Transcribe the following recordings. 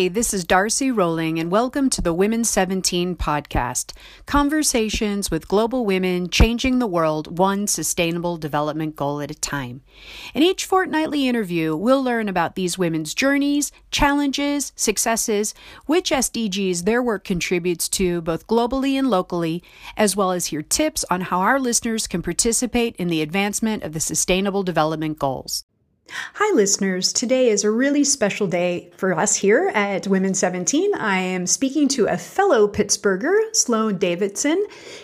Hi, this is Darcy Rowling, and welcome to the Women 17 podcast, conversations with global women changing the world one sustainable development goal at a time. In each fortnightly interview, we'll learn about these women's journeys, challenges, successes, which SDGs their work contributes to both globally and locally, as well as hear tips on how our listeners can participate in the advancement of the Sustainable Development Goals. Hi, listeners. Today is a really special day for us here at Women 17. I am speaking to a fellow Pittsburgher, Sloane Davidson.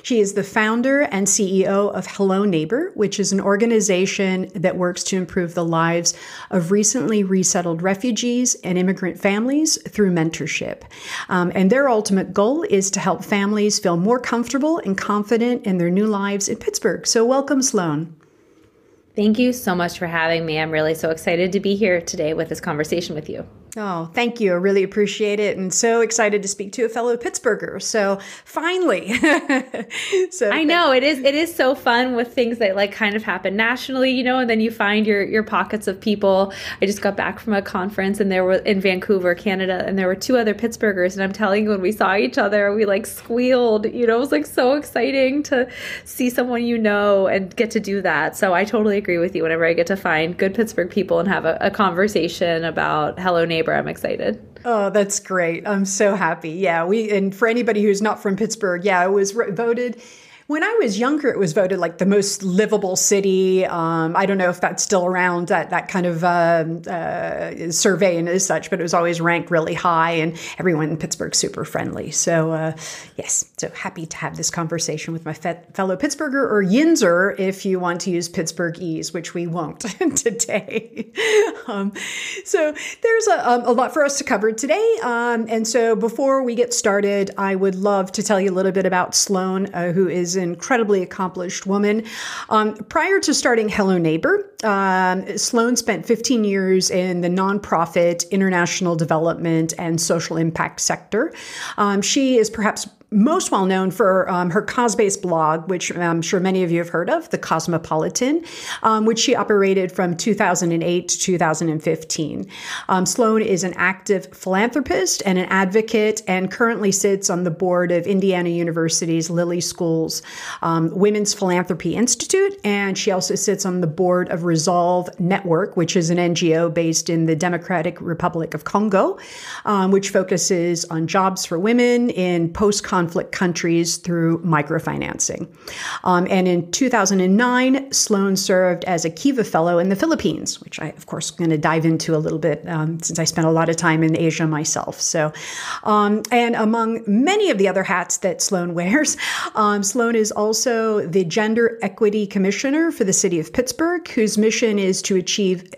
She is the founder and CEO of Hello Neighbor, which is an organization that works to improve the lives of recently resettled refugees and immigrant families through mentorship. And their ultimate goal is to help families feel more comfortable and confident in their new lives in Pittsburgh. So welcome, Sloane. Thank you so much for having me. I'm really so excited to be here today with this conversation with you. Oh, thank you. I really appreciate it. And so excited to speak to a fellow Pittsburgher. So finally. I know it is so fun with things that like kind of happen nationally, you know, and then you find your pockets of people. I just got back from a conference and there were in Vancouver, Canada, and there were two other Pittsburghers. And I'm telling you, when we saw each other, we like squealed, you know, it was like so exciting to see someone, you know, and get to do that. So I totally agree with you. Whenever I get to find good Pittsburgh people and have a conversation about Hello Neighbor, I'm excited. Oh, that's great. I'm so happy. Yeah, and for anybody who's not from Pittsburgh, yeah, it was voted. When I was younger, it was voted like the most livable city. I don't know if that's still around, that kind of survey and as such, but it was always ranked really high and everyone in Pittsburgh super friendly. So yes, so happy to have this conversation with my fellow Pittsburgher, or Yinzer if you want to use Pittsburghese, which we won't today. So there's a lot for us to cover today. And so before we get started, I would love to tell you a little bit about Sloane, who is an incredibly accomplished woman. Prior to starting Hello Neighbor, Sloane spent 15 years in the nonprofit, international development, and social impact sector. She is perhaps most well known for her cause-based blog, which I'm sure many of you have heard of, the Cosmopolitan, which she operated from 2008 to 2015. Sloane is an active philanthropist and an advocate, and currently sits on the board of Indiana University's Lilly School's Women's Philanthropy Institute, and she also sits on the board of Resolve Network, which is an NGO based in the Democratic Republic of Congo, which focuses on jobs for women in post-conflict countries through microfinancing. And in 2009, Sloane served as a Kiva fellow in the Philippines, which I, of course, am going to dive into a little bit since I spent a lot of time in Asia myself. So, and among many of the other hats that Sloane wears, Sloane is also the Gender Equity Commissioner for the City of Pittsburgh, whose mission is to achieve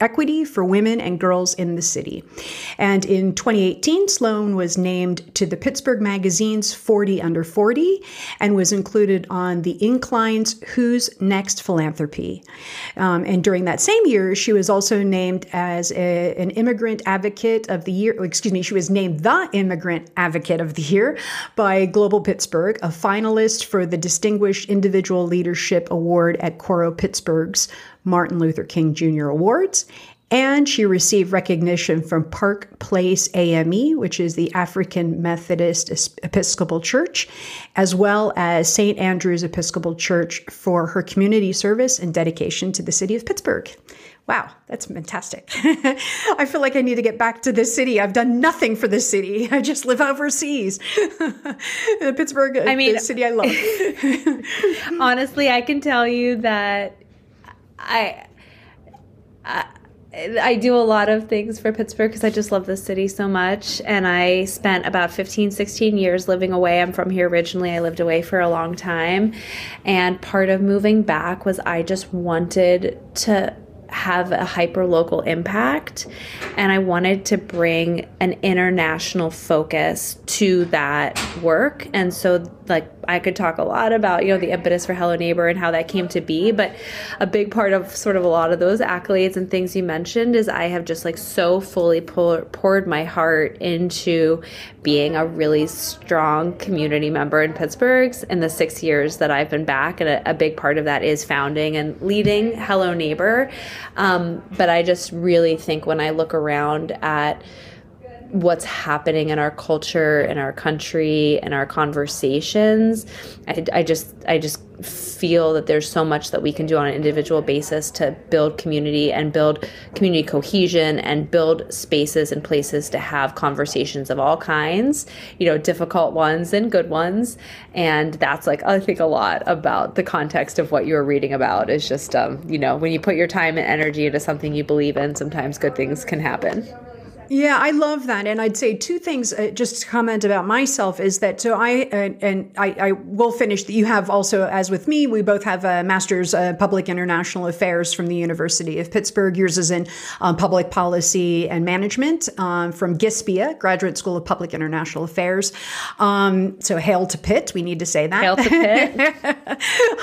equity for women and girls in the city. And in 2018, Sloane was named to the Pittsburgh Magazine's 40 Under 40 and was included on the Incline's Who's Next Philanthropy. And during that same year, she was also named as an Immigrant Advocate of the Year. She was named the Immigrant Advocate of the Year by Global Pittsburgh, a finalist for the Distinguished Individual Leadership Award at Coro Pittsburgh's Martin Luther King Jr. Awards, and she received recognition from Park Place AME, which is the African Methodist Episcopal Church, as well as St. Andrew's Episcopal Church for her community service and dedication to the city of Pittsburgh. Wow, that's fantastic. I feel like I need to get back to this city. I've done nothing for this city. I just live overseas. Pittsburgh, the city I love. Honestly, I can tell you that I do a lot of things for Pittsburgh because I just love this city so much. And I spent about 15, 16 years living away. I'm from here originally. I lived away for a long time. And part of moving back was I just wanted to have a hyper-local impact. And I wanted to bring an international focus to that work. And so like I could talk a lot about, you know, the impetus for Hello Neighbor and how that came to be. But a big part of sort of a lot of those accolades and things you mentioned is I have just like so fully poured my heart into being a really strong community member in Pittsburgh in the 6 years that I've been back. And a big part of that is founding and leading Hello Neighbor. But I just really think when I look around at what's happening in our culture, in our country, in our conversations. I just feel that there's so much that we can do on an individual basis to build community and build community cohesion and build spaces and places to have conversations of all kinds, you know, difficult ones and good ones. And that's like, I think a lot about the context of what you're reading about is just, you know, when you put your time and energy into something you believe in, sometimes good things can happen. Yeah, I love that. And I'd say two things, just to comment about myself is that, so I will finish that you have also, as with me, we both have a master's public international affairs from the University of Pittsburgh. Yours is in public policy and management from GISPIA, Graduate School of Public International Affairs. So hail to Pitt, we need to say that. Hail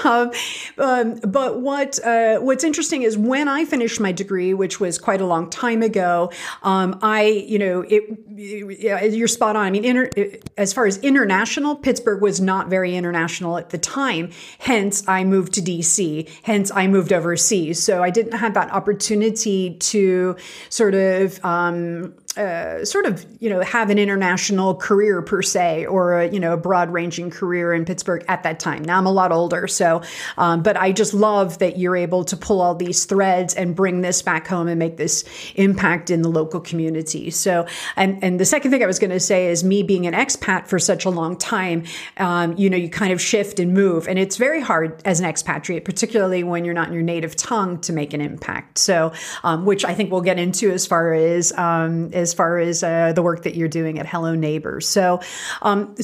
to Pitt. But what's interesting is when I finished my degree, which was quite a long time ago, you're spot on. I mean, as far as international, Pittsburgh was not very international at the time. Hence, I moved to DC. Hence, I moved overseas. So I didn't have that opportunity to sort of, have an international career per se, or a broad ranging career in Pittsburgh at that time. Now I'm a lot older. So, but I just love that you're able to pull all these threads and bring this back home and make this impact in the local community. So, and the second thing I was going to say is me being an expat for such a long time, you kind of shift and move, and it's very hard as an expatriate, particularly when you're not in your native tongue, to make an impact. So, which I think we'll get into as far as the work that you're doing at Hello Neighbor. So love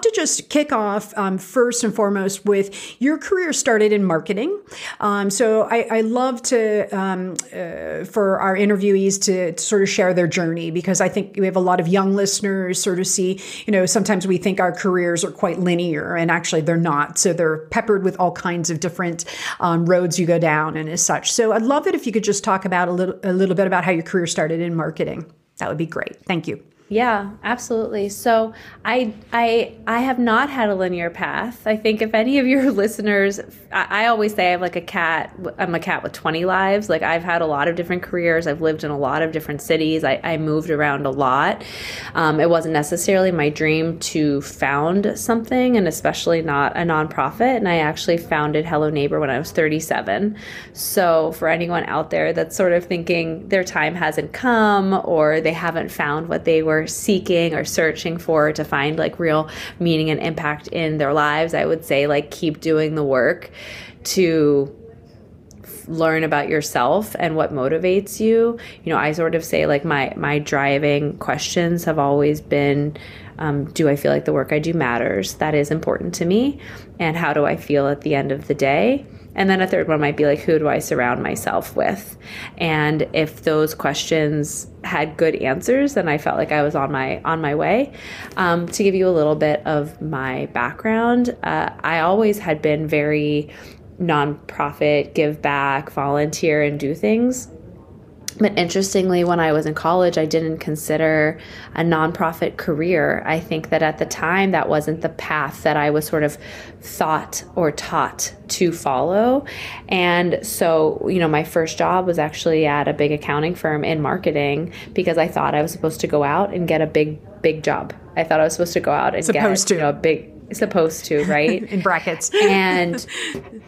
to just kick off first and foremost with your career started in marketing. So I love to for our interviewees to sort of share their journey, because I think we have a lot of young listeners sort of see, sometimes we think our careers are quite linear, and actually they're not. So they're peppered with all kinds of different roads you go down and as such. So I'd love it if you could just talk about a little bit about how your career started in marketing. That would be great. Thank you. Yeah, absolutely. So I have not had a linear path. I think if any of your listeners, I always say I have like a cat. I'm a cat with 20 lives. Like I've had a lot of different careers. I've lived in a lot of different cities. I moved around a lot. It wasn't necessarily my dream to found something, and especially not a nonprofit. And I actually founded Hello Neighbor when I was 37. So for anyone out there that's sort of thinking their time hasn't come, or they haven't found what they were seeking or searching for to find like real meaning and impact in their lives, I would say like keep doing the work to learn about yourself and what motivates you. You know, I sort of say like my driving questions have always been, do I feel like the work I do matters? That is important to me. And how do I feel at the end of the day? And then a third one might be like, who do I surround myself with? And if those questions had good answers, then I felt like I was on my way. To give you a little bit of my background, I always had been very nonprofit, give back, volunteer, and do things. But interestingly, when I was in college, I didn't consider a nonprofit career. I think that at the time, that wasn't the path that I was sort of thought or taught to follow. And so, my first job was actually at a big accounting firm in marketing, because I thought I was supposed to go out and get a big job. I thought I was supposed to go out and get a big... Supposed to, right? In brackets. And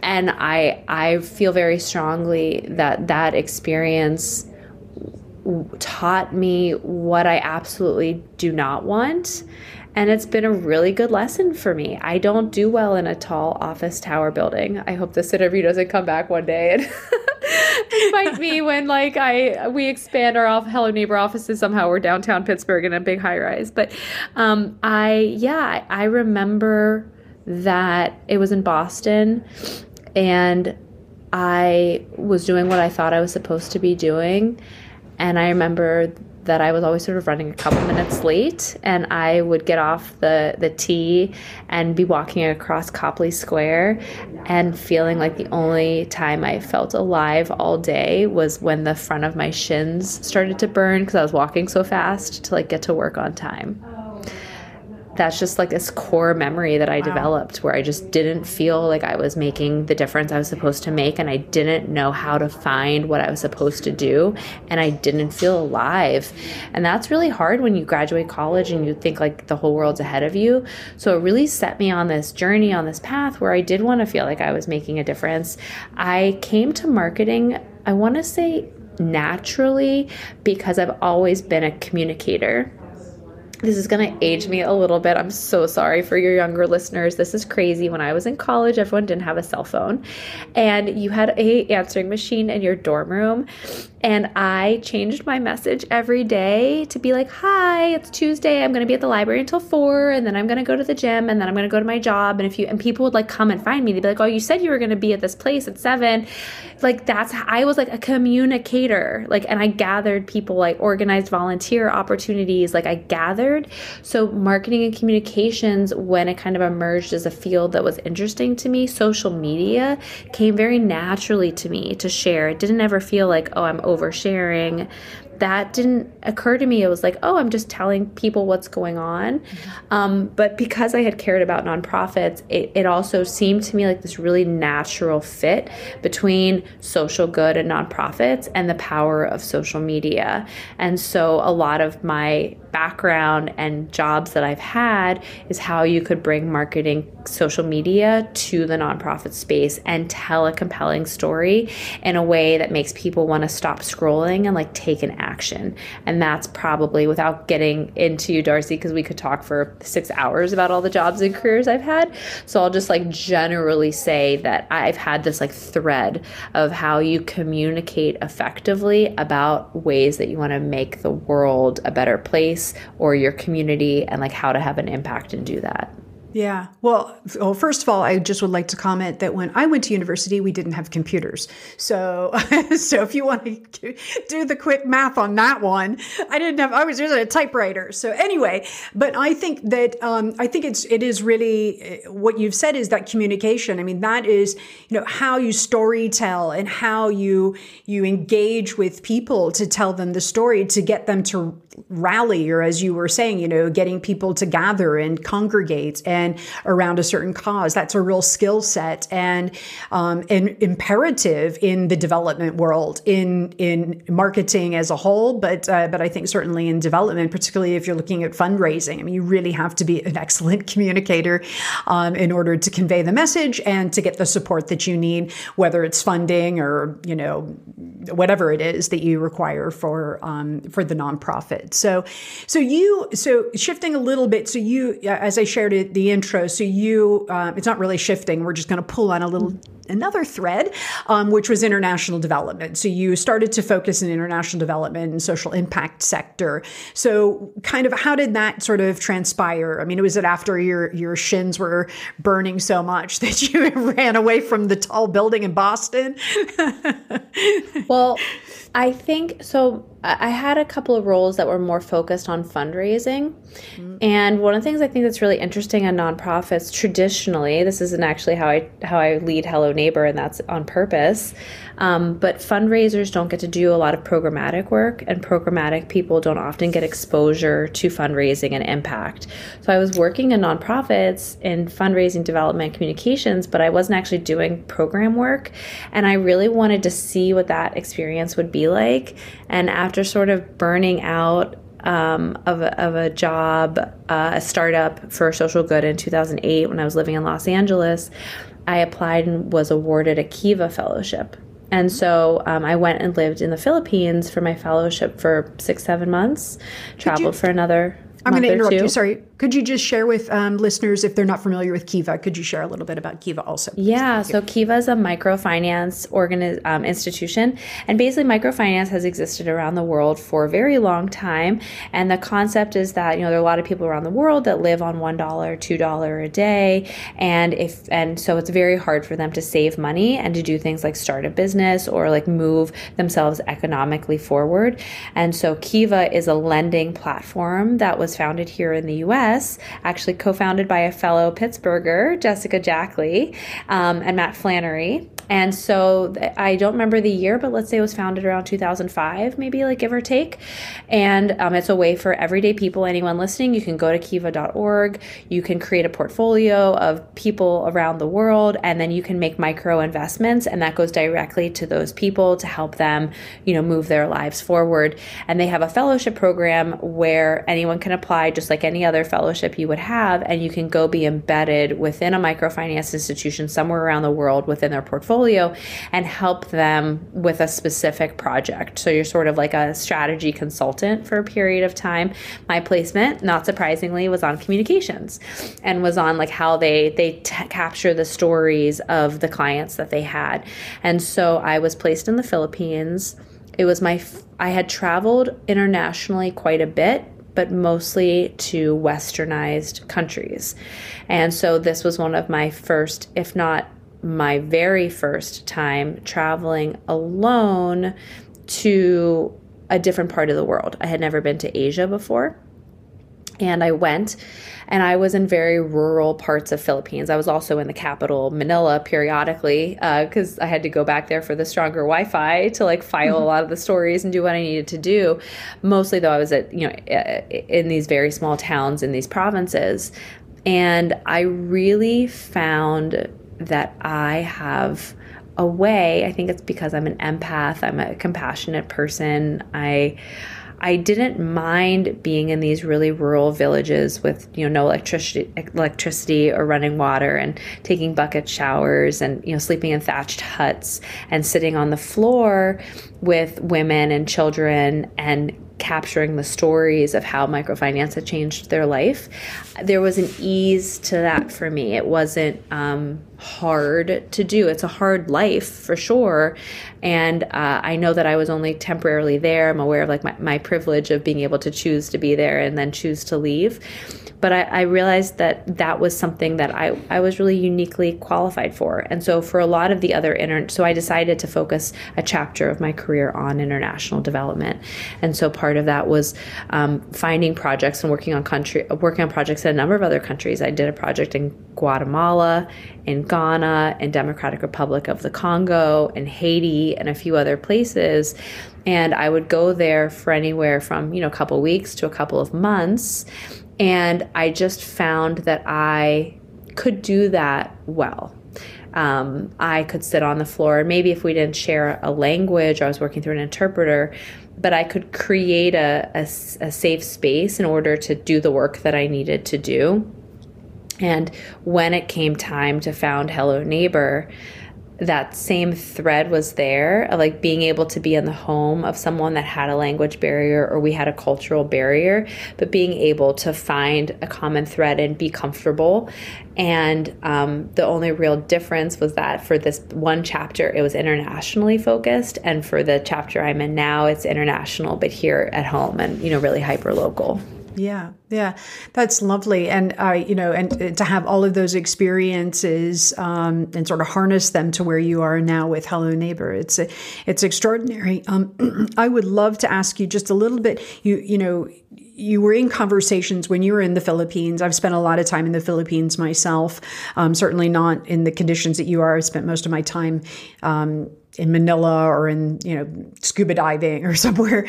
I feel very strongly that experience taught me what I absolutely do not want. And it's been a really good lesson for me. I don't do well in a tall office tower building. I hope this interview doesn't come back one day and fight me when like we expand our Hello Neighbor offices. Somehow we're downtown Pittsburgh in a big high rise. But I remember that it was in Boston, and I was doing what I thought I was supposed to be doing. And I remember that I was always sort of running a couple minutes late, and I would get off the T and be walking across Copley Square and feeling like the only time I felt alive all day was when the front of my shins started to burn because I was walking so fast to like get to work on time. that's just like this core memory that I developed where I just didn't feel like I was making the difference I was supposed to make, and I didn't know how to find what I was supposed to do, and I didn't feel alive. And that's really hard when you graduate college and you think like the whole world's ahead of you. So it really set me on this journey, on this path where I did want to feel like I was making a difference. I came to marketing, I want to say naturally, because I've always been a communicator. This is going to age me a little bit. I'm so sorry for your younger listeners. This is crazy. When I was in college, everyone didn't have a cell phone, and you had a answering machine in your dorm room. And I changed my message every day to be like, hi, it's Tuesday. I'm going to be at the library until 4, and then I'm going to go to the gym, and then I'm going to go to my job. And people would like come and find me. They'd be like, oh, you said you were going to be at this place at 7. Like that's how I was like a communicator. Like, and I gathered people, like organized volunteer opportunities. Like I gathered. So marketing and communications, when it kind of emerged as a field that was interesting to me, social media came very naturally to me to share. It didn't ever feel like, oh, I'm oversharing. That didn't occur to me. It was like, oh, I'm just telling people what's going on. But because I had cared about nonprofits, it also seemed to me like this really natural fit between social good and nonprofits and the power of social media. And so a lot of my background and jobs that I've had is how you could bring marketing, social media to the nonprofit space and tell a compelling story in a way that makes people want to stop scrolling and like take an action. And that's probably, without getting into you, Darcy, because we could talk for 6 hours about all the jobs and careers I've had. So I'll just like generally say that I've had this like thread of how you communicate effectively about ways that you want to make the world a better place or your community, and like how to have an impact and do that. Yeah. Well, first of all, I just would like to comment that when I went to university, we didn't have computers. So if you want to do the quick math on that one, I was using a typewriter. So anyway, but I think that, it is really what you've said is that communication. I mean, that is, how you storytell and how you engage with people to tell them the story, to get them to rally, or as you were saying, getting people to gather and congregate and around a certain cause. That's a real skill set and an imperative in the development world, in marketing as a whole, but I think certainly in development, particularly if you're looking at fundraising. I mean, you really have to be an excellent communicator in order to convey the message and to get the support that you need, whether it's funding or whatever it is that you require for the nonprofit. So shifting a little bit. So you, as I shared at the intro, so you, it's not really shifting. We're just going to pull on another thread, which was international development. So you started to focus in international development and social impact sector. So kind of how did that sort of transpire? I mean, was it after your shins were burning so much that you ran away from the tall building in Boston? Well, I think so. I had a couple of roles that were more focused on fundraising. Mm-hmm. And one of the things I think that's really interesting in nonprofits traditionally, this isn't actually how I lead Hello Neighbor, and that's on purpose. But fundraisers don't get to do a lot of programmatic work, and programmatic people don't often get exposure to fundraising and impact. So I was working in nonprofits in fundraising, development, communications, but I wasn't actually doing program work. And I really wanted to see what that experience would be like. And after sort of burning out of a job, a startup for social good in 2008 when I was living in Los Angeles, I applied and was awarded a Kiva fellowship. And so I went and lived in the Philippines for my fellowship for 6-7 months, traveled for another I'm going to interrupt you. Sorry. Could you just share with listeners, if they're not familiar with Kiva, could you share a little bit about Kiva also? Yeah. So Kiva is a microfinance institution. And basically microfinance has existed around the world for a very long time. And the concept is that, there are a lot of people around the world that live on $1, $2 a day. And so it's very hard for them to save money and to do things like start a business or like move themselves economically forward. And so Kiva is a lending platform that was was founded here in the U.S., actually co-founded by a fellow Pittsburgher, Jessica Jackley, and Matt Flannery. And so I don't remember the year, but let's say it was founded around 2005, maybe, like, give or take. And it's a way for everyday people, anyone listening, you can go to kiva.org, you can create a portfolio of people around the world, and then you can make micro investments, and that goes directly to those people to help them, you know, move their lives forward. And they have a fellowship program where anyone can apply, just like any other fellowship you would have, and you can go be embedded within a microfinance institution somewhere around the world within their portfolio and help them with a specific project. So you're sort of like a strategy consultant for a period of time. My placement, not surprisingly, was on communications and was on like how they capture the stories of the clients that they had. And so I was placed in the Philippines. It was I had traveled internationally quite a bit, but mostly to westernized countries. And so this was one of my first, if not my very first time traveling alone to a different part of the world. I had never been to Asia before. And I went, and I was in very rural parts of Philippines. I was also in the capital, Manila, periodically, because I had to go back there for the stronger Wi-Fi to like file a lot of the stories and do what I needed to do. Mostly, though, I was at, you know, in these very small towns in these provinces. And I really found that I have a way, I think it's because I'm an empath, I'm a compassionate person, I didn't mind being in these really rural villages with, you know, no electricity or running water, and taking bucket showers, and, you know, sleeping in thatched huts and sitting on the floor with women and children and capturing the stories of how microfinance had changed their life. There was an ease to that for me. It wasn't hard to do. It's a hard life for sure. And I know that I was only temporarily there. I'm aware of like my privilege of being able to choose to be there and then choose to leave. But I realized that that was something that I was really uniquely qualified for. And so for a lot of the other, so I decided to focus a chapter of my career on international development. And so part of that was finding projects and working on projects in a number of other countries. I did a project in Guatemala, in Ghana, in Democratic Republic of the Congo, in Haiti, and a few other places. And I would go there for anywhere from, you know, a couple of weeks to a couple of months. And I just found that I could do that well. I could sit on the floor, maybe if we didn't share a language, I was working through an interpreter, but I could create a safe space in order to do the work that I needed to do. And when it came time to found Hello Neighbor, that same thread was there, of like being able to be in the home of someone that had a language barrier, or we had a cultural barrier, but being able to find a common thread and be comfortable. And the only real difference was that for this one chapter, it was internationally focused. And for the chapter I'm in now, it's international, but here at home and, you know, really hyper-local. Yeah. Yeah. That's lovely. And, you know, and to have all of those experiences and sort of harness them to where you are now with Hello Neighbor, it's extraordinary. I would love to ask you just a little bit, you know, you were in conversations when you were in the Philippines. I've spent a lot of time in the Philippines myself, certainly not in the conditions that you are. I spent most of my time in Manila, or in, you know, scuba diving, or somewhere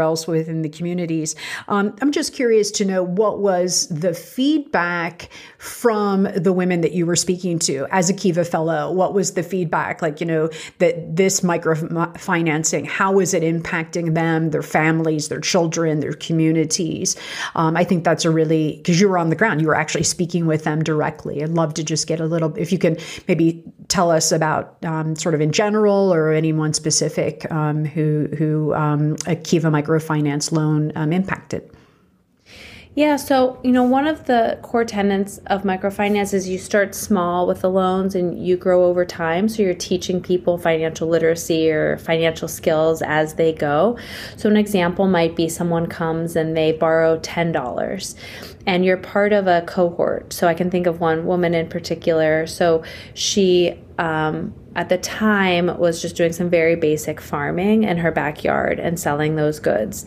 else within the communities. I'm just curious to know, what was the feedback from the women that you were speaking to as a Kiva fellow? What was the feedback like? You know, that this microfinancing, how was it impacting them, their families, their children, their communities? I think that's because you were on the ground, you were actually speaking with them directly. I'd love to just get a little, if you can maybe tell us about sort of in general, or anyone specific who a Kiva microfinance loan impacted? Yeah. So, you know, one of the core tenets of microfinance is you start small with the loans and you grow over time. So you're teaching people financial literacy or financial skills as they go. So an example might be someone comes and they borrow $10. and you're part of a cohort. So I can think of one woman in particular. So she, at the time, was just doing some very basic farming in her backyard and selling those goods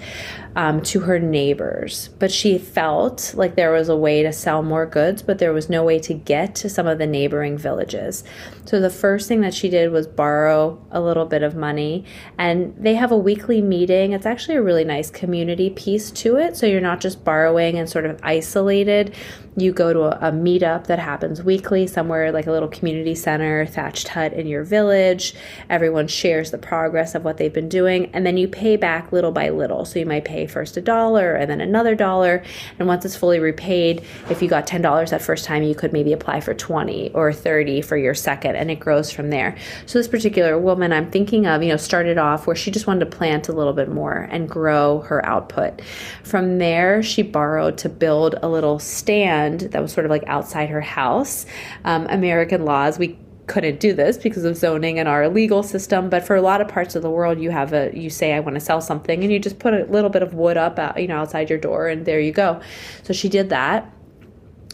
to her neighbors. But she felt like there was a way to sell more goods, but there was no way to get to some of the neighboring villages. So the first thing that she did was borrow a little bit of money. And they have a weekly meeting. It's actually a really nice community piece to it. So you're not just borrowing and sort of isolated. You go to a meetup that happens weekly somewhere like a little community center, thatched hut in your village. Everyone shares the progress of what they've been doing, and then you pay back little by little. So you might pay first $1 and then another $1. And once it's fully repaid, if you got $10 that first time, you could maybe apply for $20 or $30 for your second, and it grows from there. So this particular woman I'm thinking of, you know, started off where she just wanted to plant a little bit more and grow her output. From there, she borrowed to build a little stand that was sort of like outside her house. American laws, we couldn't do this because of zoning and our legal system, but for a lot of parts of the world, you say, I want to sell something, and you just put a little bit of wood up, you know, outside your door, and there you go. So she did that,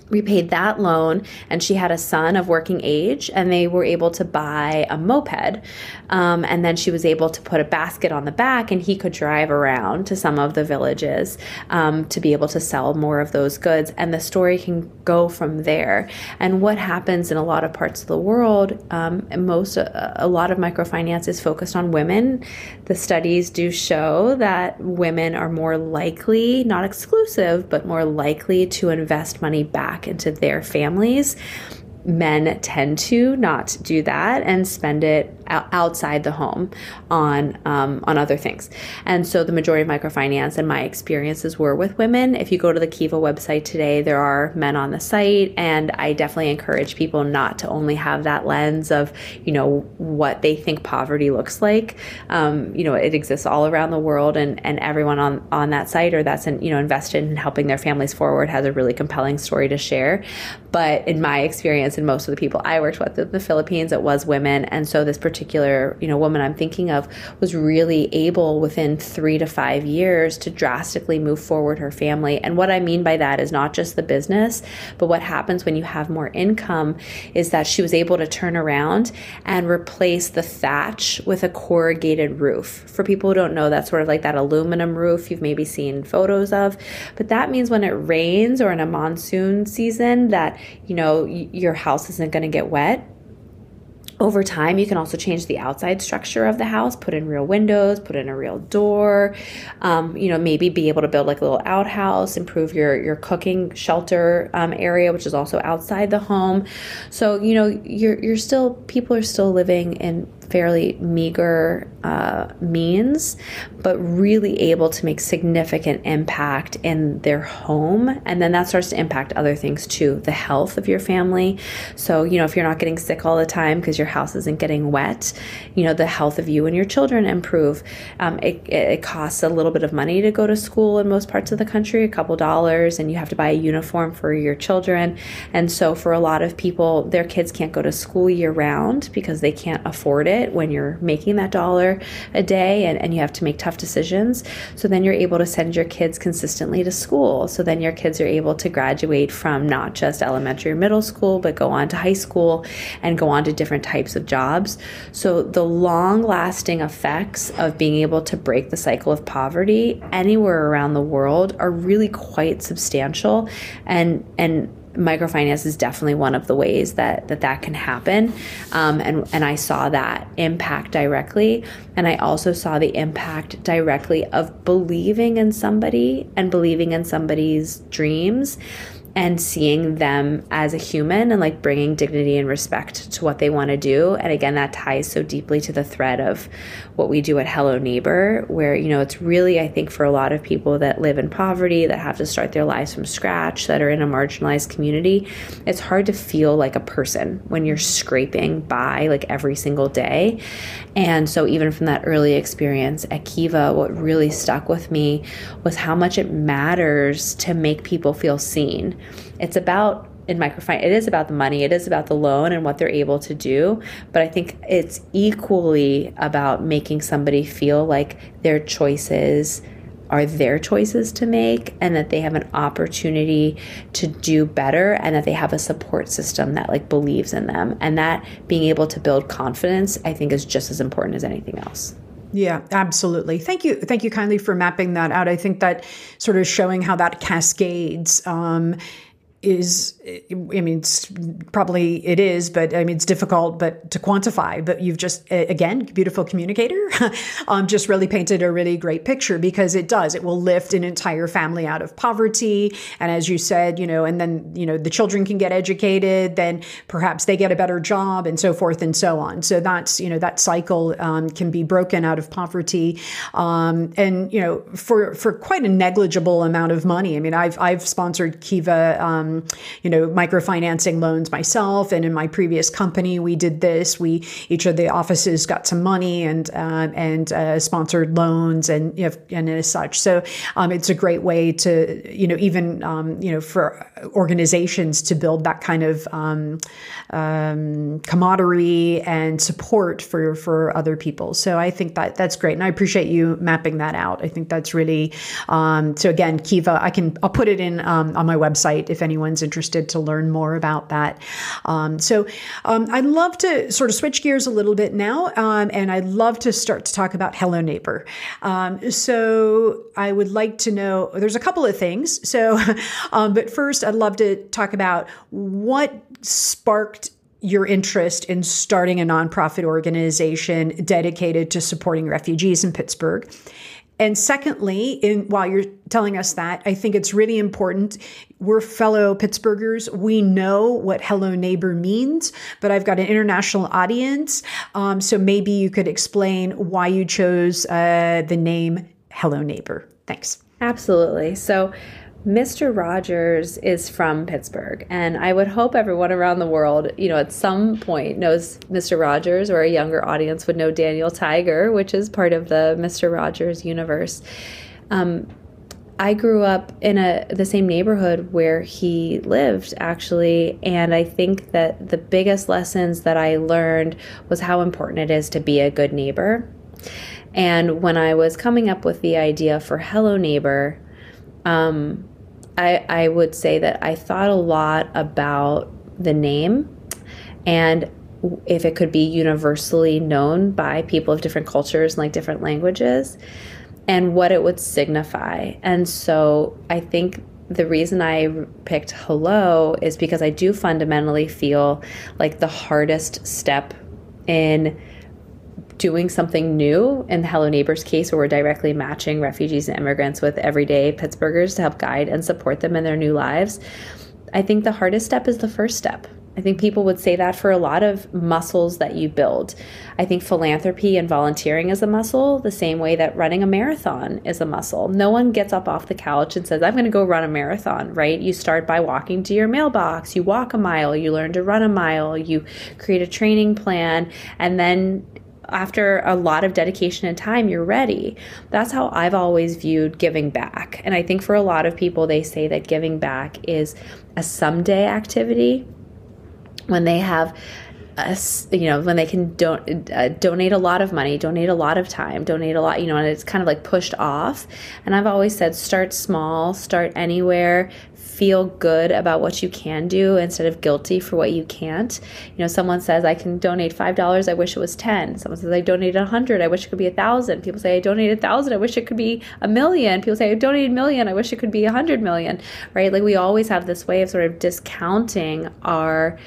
repaid that loan, and she had a son of working age, and they were able to buy a moped. And then she was able to put a basket on the back, and he could drive around to some of the villages to be able to sell more of those goods. And the story can go from there. And what happens in a lot of parts of the world, a lot of microfinance is focused on women. The studies do show that women are more likely, not exclusive, but more likely to invest money back into their families. Men tend to not do that and spend it outside the home on other things. And so the majority of microfinance and my experiences were with women. If you go to the Kiva website today, there are men on the site, and I definitely encourage people not to only have that lens of, you know, what they think poverty looks like. You know, it exists all around the world, and everyone on that site or that's invested in helping their families forward has a really compelling story to share. But in my experience, and most of the people I worked with in the Philippines, it was women. And so this particular, woman I'm thinking of was really able within 3 to 5 years to drastically move forward her family. And what I mean by that is not just the business, but what happens when you have more income is that she was able to turn around and replace the thatch with a corrugated roof. For people who don't know, that's sort of like that aluminum roof you've maybe seen photos of. But that means when it rains or in a monsoon season that, your house isn't going to get wet. Over time, you can also change the outside structure of the house, put in real windows, put in a real door, maybe be able to build like a little outhouse, improve your cooking shelter area, which is also outside the home. So, people are still living in fairly meager means, but really able to make significant impact in their home. And then that starts to impact other things too, the health of your family. So, if you're not getting sick all the time because your house isn't getting wet, the health of you and your children improve. It costs a little bit of money to go to school in most parts of the country, a couple dollars, and you have to buy a uniform for your children. And so for a lot of people, their kids can't go to school year round because they can't afford it when you're making that dollar a day and you have to make tough decisions. So then you're able to send your kids consistently to school. So then your kids are able to graduate from not just elementary or middle school, but go on to high school and go on to different types of jobs. So the long-lasting effects of being able to break the cycle of poverty anywhere around the world are really quite substantial, and microfinance is definitely one of the ways that can happen. And I saw that impact directly. And I also saw the impact directly of believing in somebody and believing in somebody's dreams and seeing them as a human and like bringing dignity and respect to what they want to do. And again, that ties so deeply to the thread of what we do at Hello Neighbor, where, it's really, I think, for a lot of people that live in poverty, that have to start their lives from scratch, that are in a marginalized community, it's hard to feel like a person when you're scraping by like every single day. And so even from that early experience at Kiva, what really stuck with me was how much it matters to make people feel seen. It's about, in microfinance, it is about the money, it is about the loan and what they're able to do. But I think it's equally about making somebody feel like their choices are their choices to make, and that they have an opportunity to do better, and that they have a support system that like believes in them. And that being able to build confidence, I think, is just as important as anything else. Yeah, absolutely. Thank you. Thank you kindly for mapping that out. I think that sort of showing how that cascades, it's difficult, but to quantify, but you've just, again, beautiful communicator, just really painted a really great picture, because it will lift an entire family out of poverty. And as you said, and then, the children can get educated, then perhaps they get a better job, and so forth and so on. So that's, that cycle can be broken out of poverty. And for quite a negligible amount of money. I mean, I've sponsored Kiva, microfinancing loans myself. And in my previous company, we did this. Each of the offices got some money and sponsored loans and as such. So it's a great way to, for organizations to build that kind of camaraderie and support for other people. So I think that's great. And I appreciate you mapping that out. I think that's really, so again, Kiva, I'll put it in on my website if anyone's interested to learn more about that. So I'd love to sort of switch gears a little bit now, and I'd love to start to talk about Hello Neighbor. So I would like to know, there's a couple of things. So, but first I'd love to talk about what sparked your interest in starting a nonprofit organization dedicated to supporting refugees in Pittsburgh. And secondly, while you're telling us that, I think it's really important. We're fellow Pittsburghers. We know what Hello Neighbor means, but I've got an international audience. So maybe you could explain why you chose the name Hello Neighbor. Thanks. Absolutely. So Mr. Rogers is from Pittsburgh, and I would hope everyone around the world, at some point knows Mr. Rogers, or a younger audience would know Daniel Tiger, which is part of the Mr. Rogers universe. I grew up in the same neighborhood where he lived, actually, and I think that the biggest lessons that I learned was how important it is to be a good neighbor. And when I was coming up with the idea for Hello Neighbor, I would say that I thought a lot about the name and if it could be universally known by people of different cultures and like different languages and what it would signify. And so I think the reason I picked Hello is because I do fundamentally feel like the hardest step in doing something new, in the Hello Neighbor's case, where we're directly matching refugees and immigrants with everyday Pittsburghers to help guide and support them in their new lives, I think the hardest step is the first step. I think people would say that for a lot of muscles that you build. I think philanthropy and volunteering is a muscle, the same way that running a marathon is a muscle. No one gets up off the couch and says, I'm going to go run a marathon, right? You start by walking to your mailbox, you walk a mile, you learn to run a mile, you create a training plan, and then after a lot of dedication and time, you're ready. That's how I've always viewed giving back. And I think for a lot of people, they say that giving back is a someday activity when they have, when they can donate a lot of money, donate a lot of time, donate a lot, and it's kind of like pushed off. And I've always said, start small, start anywhere. Feel good about what you can do instead of guilty for what you can't. Someone says, I can donate $5. I wish it was 10. Someone says, I donated 100. I wish it could be 1,000. People say, I donated 1,000. I wish it could be 1,000,000. People say, I donated 1,000,000. I wish it could be 100 million, right? Like we always have this way of sort of discounting our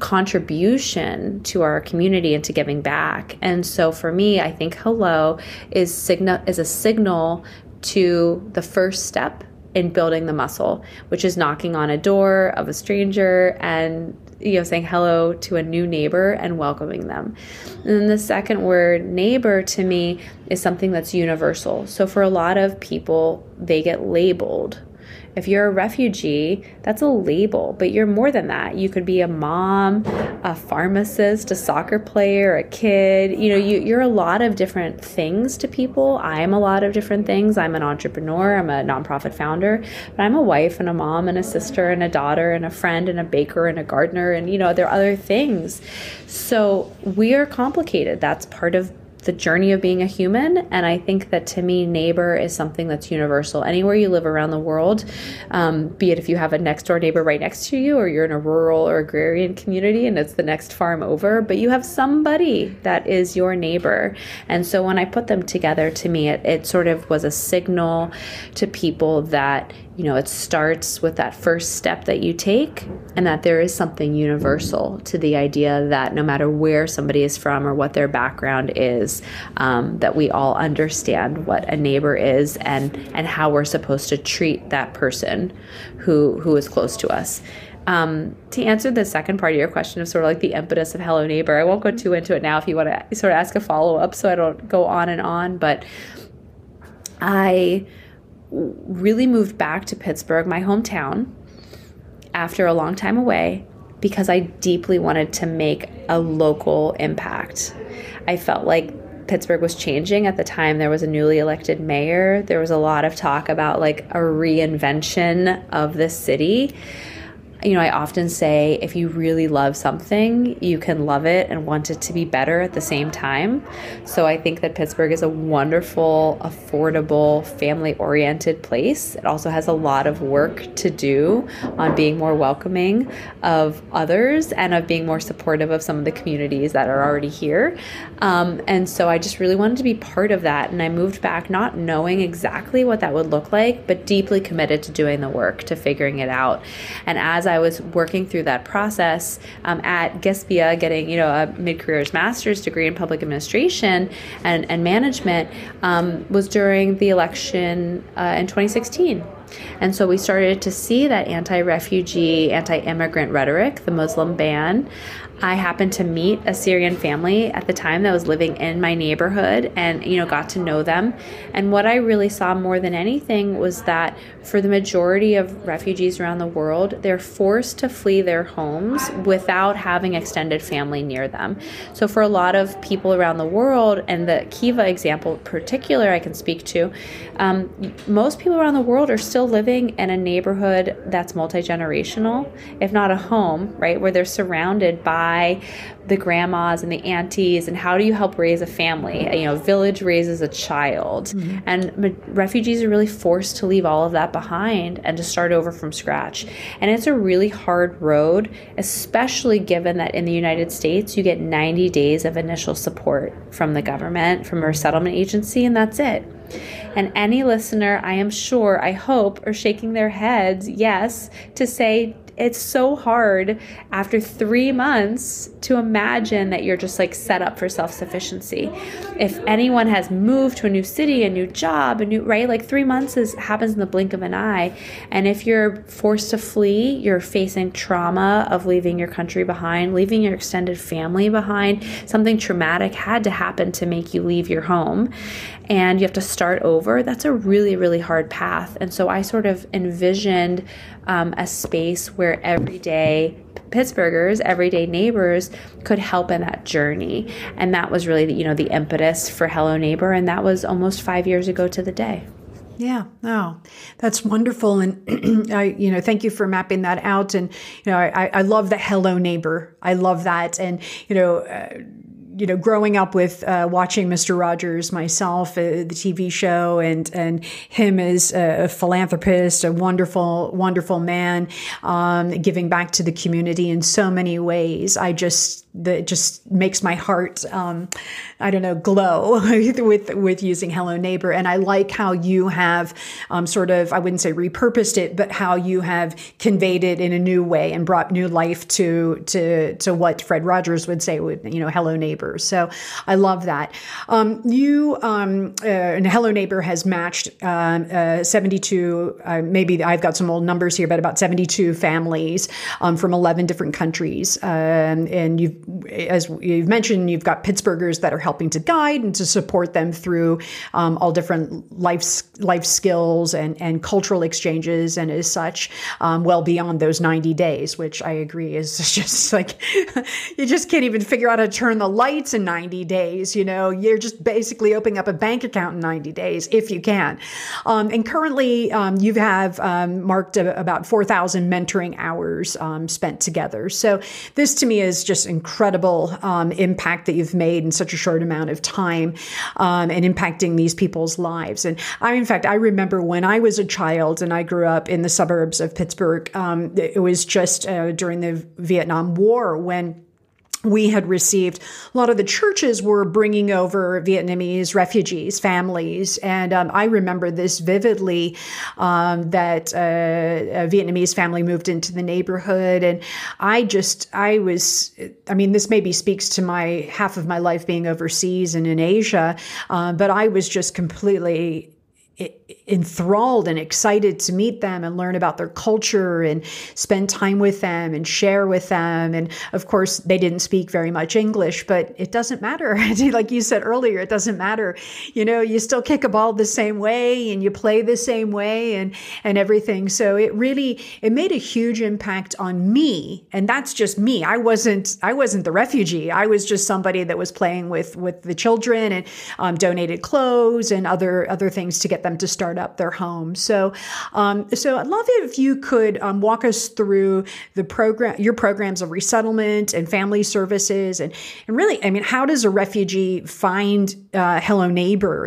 contribution to our community and to giving back. And so for me, I think Hello is a signal to the first step in building the muscle, which is knocking on a door of a stranger and saying hello to a new neighbor and welcoming them. And then the second word, neighbor, to me is something that's universal. So for a lot of people, they get labeled. If you're a refugee, that's a label, but you're more than that. You could be a mom, a pharmacist, a soccer player, a kid. You're a lot of different things to people. I'm a lot of different things. I'm an entrepreneur. I'm a nonprofit founder, but I'm a wife and a mom and a sister and a daughter and a friend and a baker and a gardener. And there are other things. So we are complicated. That's part of the journey of being a human. And I think that, to me, neighbor is something that's universal. Anywhere you live around the world, be it if you have a next door neighbor right next to you, or you're in a rural or agrarian community and it's the next farm over, but you have somebody that is your neighbor. And so when I put them together, to me, it sort of was a signal to people that, you know, it starts with that first step that you take, and that there is something universal to the idea that no matter where somebody is from or what their background is, that we all understand what a neighbor is and how we're supposed to treat that person who is close to us. To answer the second part of your question of sort of like the impetus of Hello Neighbor, I won't go too into it now if you want to sort of ask a follow-up so I don't go on and on, but I really moved back to Pittsburgh, my hometown, after a long time away because I deeply wanted to make a local impact. I felt like Pittsburgh was changing at the time. There was a newly elected mayor. There was a lot of talk about like a reinvention of the city. You know, I often say if you really love something, you can love it and want it to be better at the same time. So I think that Pittsburgh is a wonderful, affordable, family-oriented place. It also has a lot of work to do on being more welcoming of others and of being more supportive of some of the communities that are already here. And so I just really wanted to be part of that. And I moved back not knowing exactly what that would look like, but deeply committed to doing the work, to figuring it out. And as I was working through that process at GESPIA, getting, you know, a mid-careers master's degree in public administration and management, was during the election in 2016. And so we started to see that anti-refugee, anti-immigrant rhetoric, the Muslim ban. I happened to meet a Syrian family at the time that was living in my neighborhood and, you know, got to know them. And what I really saw more than anything was that for the majority of refugees around the world, they're forced to flee their homes without having extended family near them. So for a lot of people around the world, and the Kiva example in particular I can speak to, most people around the world are still living in a neighborhood that's multi-generational, if not a home, right, where they're surrounded by the grandmas and the aunties, and how do you help raise a family? You know, village raises a child, mm-hmm. and refugees are really forced to leave all of that behind and to start over from scratch. And it's a really hard road, especially given that in the United States, you get 90 days of initial support from the government, from a resettlement agency, and that's it. And any listener, I am sure, I hope, are shaking their heads, yes, to say, it's so hard after 3 months to imagine that you're just like set up for self-sufficiency. If anyone has moved to a new city, a new job, a new, right, like 3 months happens in the blink of an eye. And if you're forced to flee, you're facing trauma of leaving your country behind, leaving your extended family behind. Something traumatic had to happen to make you leave your home. And you have to start over. That's a really, really hard path. And so I sort of envisioned a space where everyday Pittsburghers, everyday neighbors could help in that journey. And that was really, you know, the impetus for Hello Neighbor. And that was almost 5 years ago to the day. Yeah. Oh, that's wonderful. And I, you know, thank you for mapping that out. And, you know, I love the Hello Neighbor. I love that. And, you know, growing up with watching Mr. Rogers myself, the TV show, and him as a philanthropist, a wonderful, wonderful man, giving back to the community in so many ways. That just makes my heart, I don't know, glow with using Hello Neighbor. And I like how you have sort of, I wouldn't say repurposed it, but how you have conveyed it in a new way and brought new life to what Fred Rogers would say would, you know, Hello Neighbor. So I love that. And Hello Neighbor has matched 72, maybe I've got some old numbers here, but about 72 families from 11 different countries. And you've, as you've mentioned, you've got Pittsburghers that are helping to guide and to support them through all different life skills and cultural exchanges, and as such, well beyond those 90 days, which I agree is just like you just can't even figure out how to turn the light flights in 90 days. You know, you're just basically opening up a bank account in 90 days if you can. And currently, you have marked about 4,000 mentoring hours spent together. So this to me is just incredible impact that you've made in such a short amount of time and impacting these people's lives. And in fact, I remember when I was a child and I grew up in the suburbs of Pittsburgh, it was just during the Vietnam War when we had received, a lot of the churches were bringing over Vietnamese refugees, families. And I remember this vividly, that a Vietnamese family moved into the neighborhood. And this maybe speaks to my half of my life being overseas and in Asia, but I was just completely enthralled and excited to meet them and learn about their culture and spend time with them and share with them. And of course, they didn't speak very much English, but it doesn't matter. Like you said earlier, it doesn't matter. You know, you still kick a ball the same way and you play the same way and everything. So it made a huge impact on me. And that's just me. I wasn't the refugee. I was just somebody that was playing with the children and donated clothes and other things to get them to start up their home. So I'd love it if you could walk us through your programs of resettlement and family services, and really, I mean, how does a refugee find Hello Neighbor?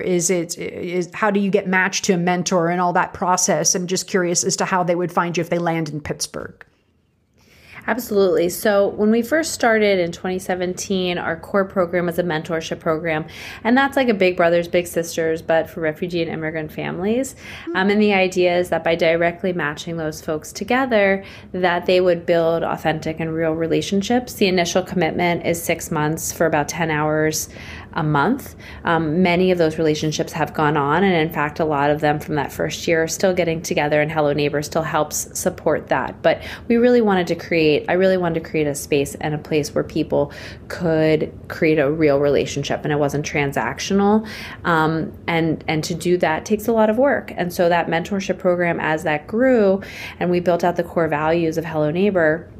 How do you get matched to a mentor and all that process? I'm just curious as to how they would find you if they land in Pittsburgh. Absolutely. So when we first started in 2017, our core program was a mentorship program. And that's like a Big Brothers, Big Sisters, but for refugee and immigrant families. And the idea is that by directly matching those folks together, that they would build authentic and real relationships. The initial commitment is 6 months for about 10 hours a month. Many of those relationships have gone on. And in fact, a lot of them from that first year are still getting together, and Hello Neighbor still helps support that. But we really wanted to create a space and a place where people could create a real relationship, and it wasn't transactional. And to do that takes a lot of work. And so that mentorship program, as that grew and we built out the core values of Hello Neighbor,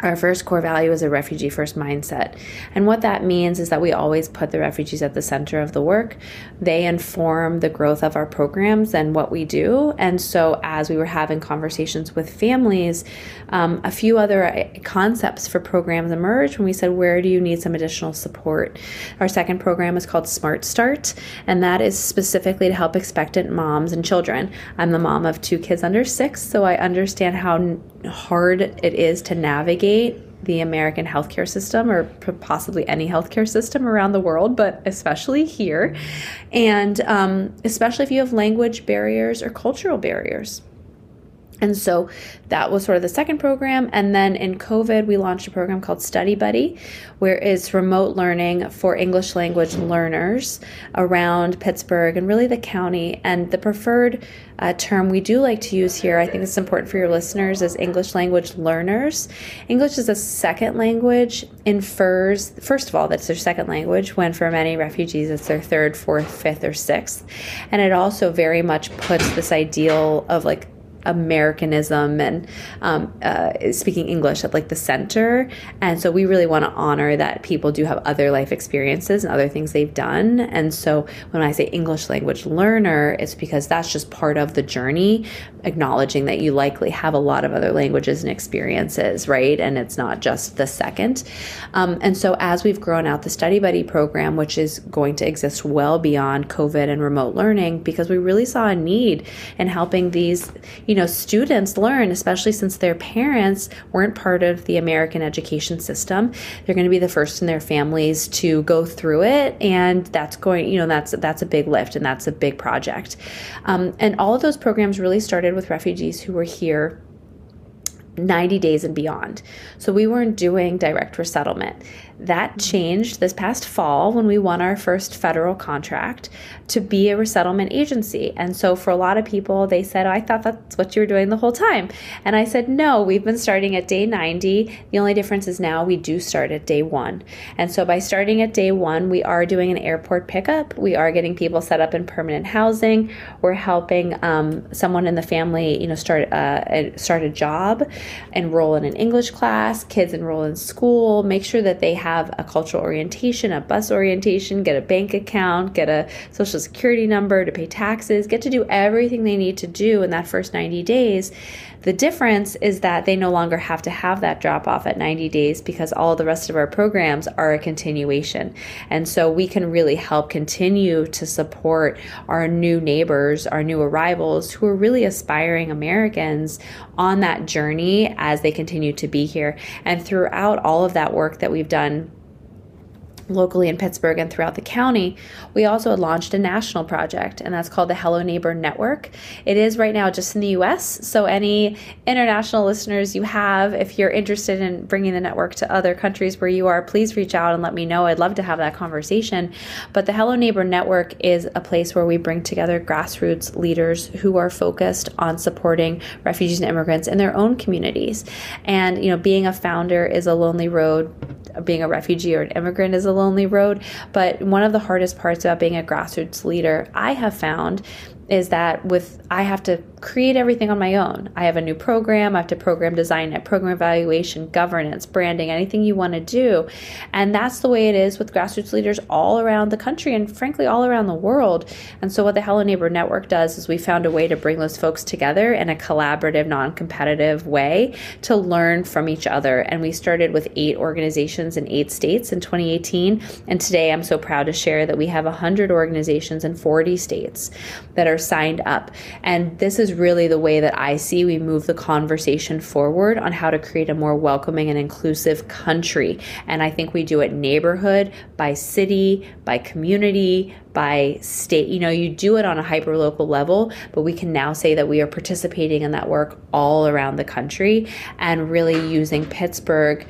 our first core value is a refugee first mindset. And what that means is that we always put the refugees at the center of the work. They inform the growth of our programs and what we do. And so as we were having conversations with families, a few other concepts for programs emerged when we said, where do you need some additional support? Our second program is called Smart Start, and that is specifically to help expectant moms and children. I'm the mom of 2 kids under 6, so I understand how hard it is to navigate the American healthcare system, or possibly any healthcare system around the world, but especially here, and especially if you have language barriers or cultural barriers. And so that was sort of the second program. And then in COVID, we launched a program called Study Buddy, where it's remote learning for English language learners around Pittsburgh and really the county. And the preferred term we do like to use here, I think it's important for your listeners, is English language learners. English is a second language, infers, first of all, that's their second language, when for many refugees, it's their third, fourth, fifth, or sixth. And it also very much puts this ideal of like Americanism and speaking English at like the center. And so we really want to honor that people do have other life experiences and other things they've done. And so when I say English language learner, it's because that's just part of the journey, acknowledging that you likely have a lot of other languages and experiences, right? And it's not just the second. And so as we've grown out the Study Buddy program, which is going to exist well beyond COVID and remote learning, because we really saw a need in helping these, students learn, especially since their parents weren't part of the American education system. They're going to be the first in their families to go through it. And that's going, that's a big lift, and that's a big project. And all of those programs really started with refugees who were here 90 days and beyond. So we weren't doing direct resettlement. That changed this past fall when we won our first federal contract to be a resettlement agency. And so for a lot of people, they said, I thought that's what you were doing the whole time. And I said, no, we've been starting at day 90. The only difference is now we do start at day 1. And so by starting at day 1, we are doing an airport pickup. We are getting people set up in permanent housing. We're helping someone in the family, start a job. enroll in an English class, kids enroll in school, make sure that they have a cultural orientation, a bus orientation, get a bank account, get a social security number to pay taxes, get to do everything they need to do in that first 90 days. The difference is that they no longer have to have that drop off at 90 days because all the rest of our programs are a continuation. And so we can really help continue to support our new neighbors, our new arrivals who are really aspiring Americans on that journey as they continue to be here. And throughout all of that work that we've done locally in Pittsburgh and throughout the county, we also launched a national project, and that's called the Hello Neighbor Network. It is right now just in the U.S., so any international listeners you have, if you're interested in bringing the network to other countries where you are, please reach out and let me know. I'd love to have that conversation. But the Hello Neighbor Network is a place where we bring together grassroots leaders who are focused on supporting refugees and immigrants in their own communities. And, you know, being a founder is a lonely road. Being a refugee or an immigrant is a lonely road, but one of the hardest parts about being a grassroots leader I have found is that I have to create everything on my own. I have a new program, I have to program design it, program evaluation, governance, branding, anything you want to do. And that's the way it is with grassroots leaders all around the country and frankly all around the world. And so what the Hello Neighbor Network does is we found a way to bring those folks together in a collaborative, non-competitive way to learn from each other. And we started with 8 organizations in 8 states in 2018. And today I'm so proud to share that we have 100 organizations in 40 states that are signed up. And this is really the way that I see we move the conversation forward on how to create a more welcoming and inclusive country. And I think we do it neighborhood, by city, by community, by state. You know, you do it on a hyper-local level, but we can now say that we are participating in that work all around the country and really using Pittsburgh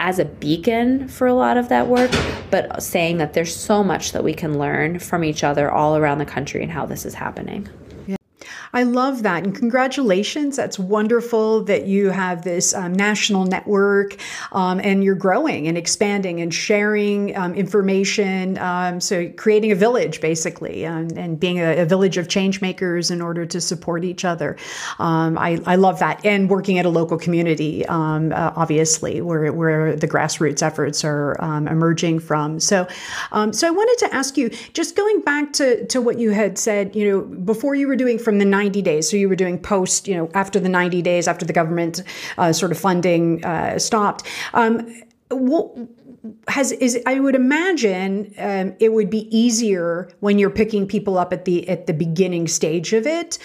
as a beacon for a lot of that work, but saying that there's so much that we can learn from each other all around the country and how this is happening. Yeah. I love that. And congratulations. That's wonderful that you have this national network and you're growing and expanding and sharing information. So creating a village, basically, and being a village of change makers in order to support each other. I love that. And working at a local community, obviously, where the grassroots efforts are emerging from. So I wanted to ask you, just going back to what you had said, you know, before you were doing from the 90 days. So you were doing post, you know, after the 90 days, after the government sort of funding stopped. I would imagine it would be easier when you're picking people up at the beginning stage of it,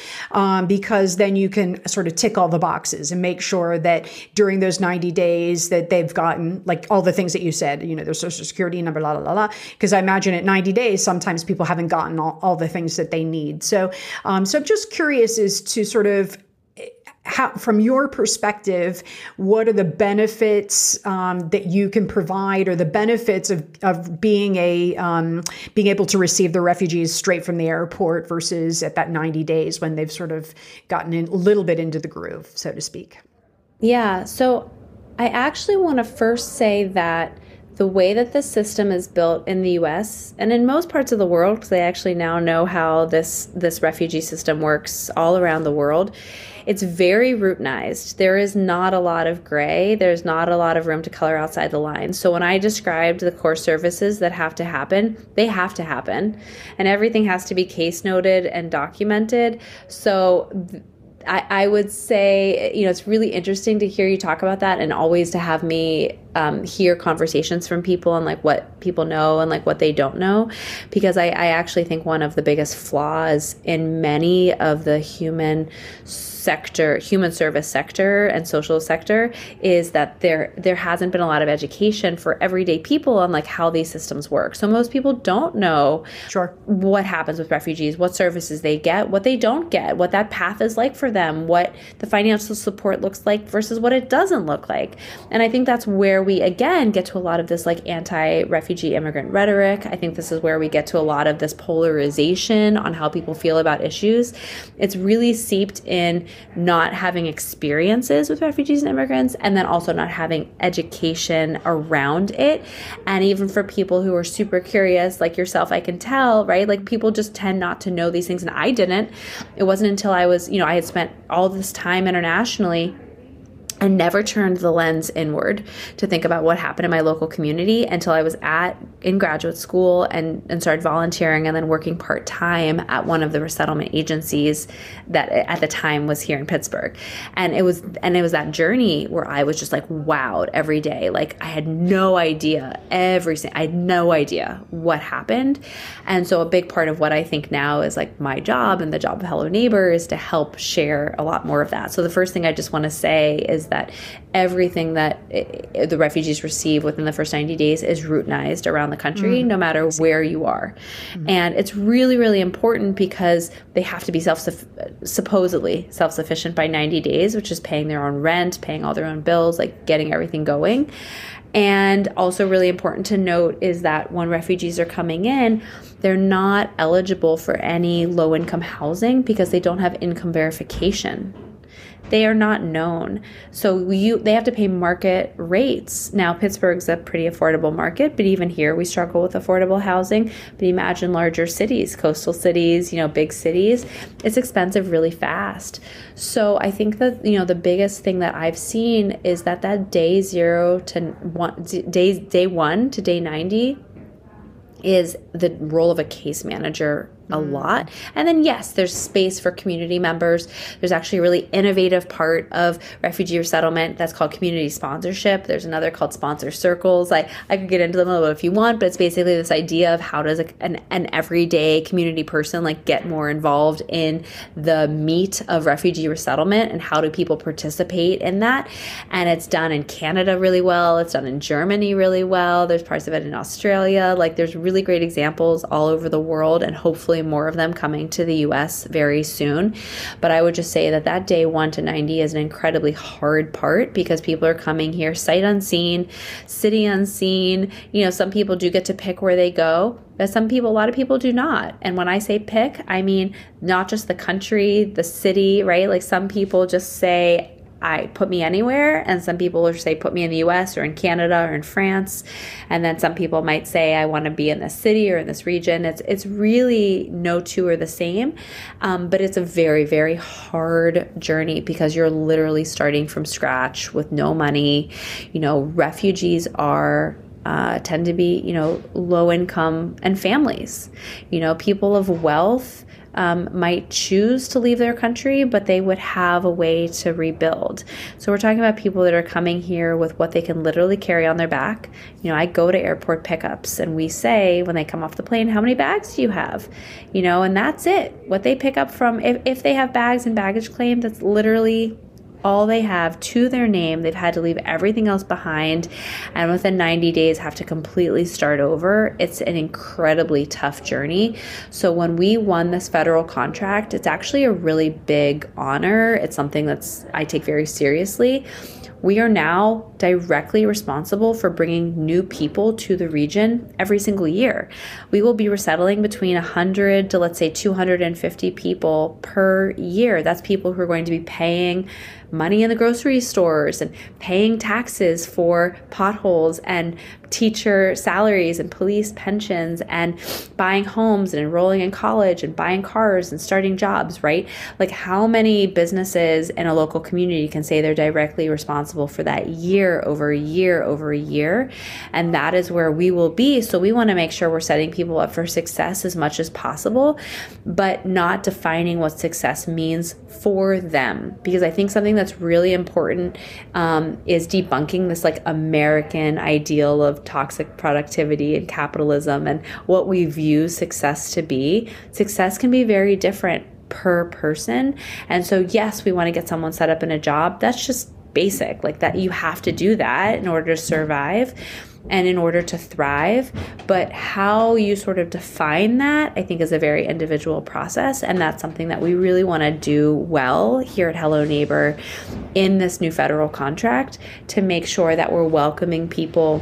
because then you can sort of tick all the boxes and make sure that during those 90 days that they've gotten like all the things that you said, you know, their social security number, la, la, la, la. Because I imagine at 90 days, sometimes people haven't gotten all the things that they need. So I'm just curious as to sort of how, from your perspective, what are the benefits that you can provide, or the benefits of being able to receive the refugees straight from the airport versus at that 90 days when they've sort of gotten in a little bit into the groove, so to speak? Yeah. So I actually want to first say that the way that this system is built in the U.S. and in most parts of the world, because I actually now know how this refugee system works all around the world, it's very routinized. There is not a lot of gray. There's not a lot of room to color outside the lines. So when I described the core services that have to happen, they have to happen. And everything has to be case noted and documented. So I would say, you know, it's really interesting to hear you talk about that, and always to have me hear conversations from people on like what people know and like what they don't know, because I actually think one of the biggest flaws in many of the human service sector and social sector is that there hasn't been a lot of education for everyday people on like how these systems work. So most people don't know what happens with refugees, what services they get, what they don't get, what that path is like for them, what the financial support looks like versus what it doesn't look like. And I think that's where we again get to a lot of this like anti-refugee immigrant rhetoric. I think this is where we get to a lot of this polarization on how people feel about issues. It's really seeped in not having experiences with refugees and immigrants, and then also not having education around it. And even for people who are super curious, like yourself, I can tell, right? Like people just tend not to know these things. And I didn't. It wasn't until I had spent all this time internationally I never turned the lens inward to think about what happened in my local community until I was in graduate school and started volunteering and then working part-time at one of the resettlement agencies that at the time was here in Pittsburgh. And it was that journey where I was just like wowed every day. Like I had no idea what happened. And so a big part of what I think now is like my job and the job of Hello Neighbor is to help share a lot more of that. So the first thing I just want to say is that everything that the refugees receive within the first 90 days is routinized around the country, no matter where you are. Mm-hmm. And it's really, really important because they have to be supposedly self-sufficient by 90 days, which is paying their own rent, paying all their own bills, like getting everything going. And also really important to note is that when refugees are coming in, they're not eligible for any low-income housing because they don't have income verification. They are not known. So they have to pay market rates. Now, Pittsburgh's a pretty affordable market, but even here we struggle with affordable housing. But imagine larger cities, coastal cities, big cities. It's expensive really fast. So I think that, the biggest thing that I've seen is that day one to day 90 is the role of a case manager a lot. And then, yes, there's space for community members. There's actually a really innovative part of refugee resettlement that's called community sponsorship. There's another called sponsor circles. I could get into them a little bit if you want, but it's basically this idea of how does an everyday community person get more involved in the meat of refugee resettlement and how do people participate in that. And it's done in Canada really well. It's done in Germany really well. There's parts of it in Australia. There's really great examples all over the world, and hopefully more of them coming to the U.S. very soon. But I would just say that day 1 to 90 is an incredibly hard part because people are coming here sight unseen, city unseen. Some people do get to pick where they go, but a lot of people do not. And when I say pick, I mean not just the country, the city, right? Some people just say, put me anywhere, and some people will say put me in the US or in Canada or in France, and then some people might say I want to be in this city or in this region. It's really no two are the same, but it's a very, very hard journey because you're literally starting from scratch with no money. Refugees are tend to be low income, and families, people of wealth might choose to leave their country, but they would have a way to rebuild. So we're talking about people that are coming here with what they can literally carry on their back. I go to airport pickups and we say when they come off the plane, how many bags do you have? And that's it. What they pick up from, if they have bags and baggage claim, that's literally all they have to their name. They've had to leave everything else behind, and within 90 days have to completely start over. It's an incredibly tough journey. So when we won this federal contract, it's actually a really big honor. It's something I take very seriously. We are now directly responsible for bringing new people to the region every single year. We will be resettling between 100 to, let's say, 250 people per year. That's people who are going to be paying money in the grocery stores and paying taxes for potholes and teacher salaries and police pensions and buying homes and enrolling in college and buying cars and starting jobs, right? How many businesses in a local community can say they're directly responsible for that year over year over year? And that is where we will be. So we want to make sure we're setting people up for success as much as possible, but not defining what success means for them. Because I think something that's really important is debunking this American ideal of toxic productivity and capitalism and what we view success to be. Success can be very different per person. And so yes, we want to get someone set up in a job. That's just basic, that you have to do that in order to survive and in order to thrive. But how you sort of define that, I think, is a very individual process. And that's something that we really want to do well here at Hello Neighbor in this new federal contract, to make sure that we're welcoming people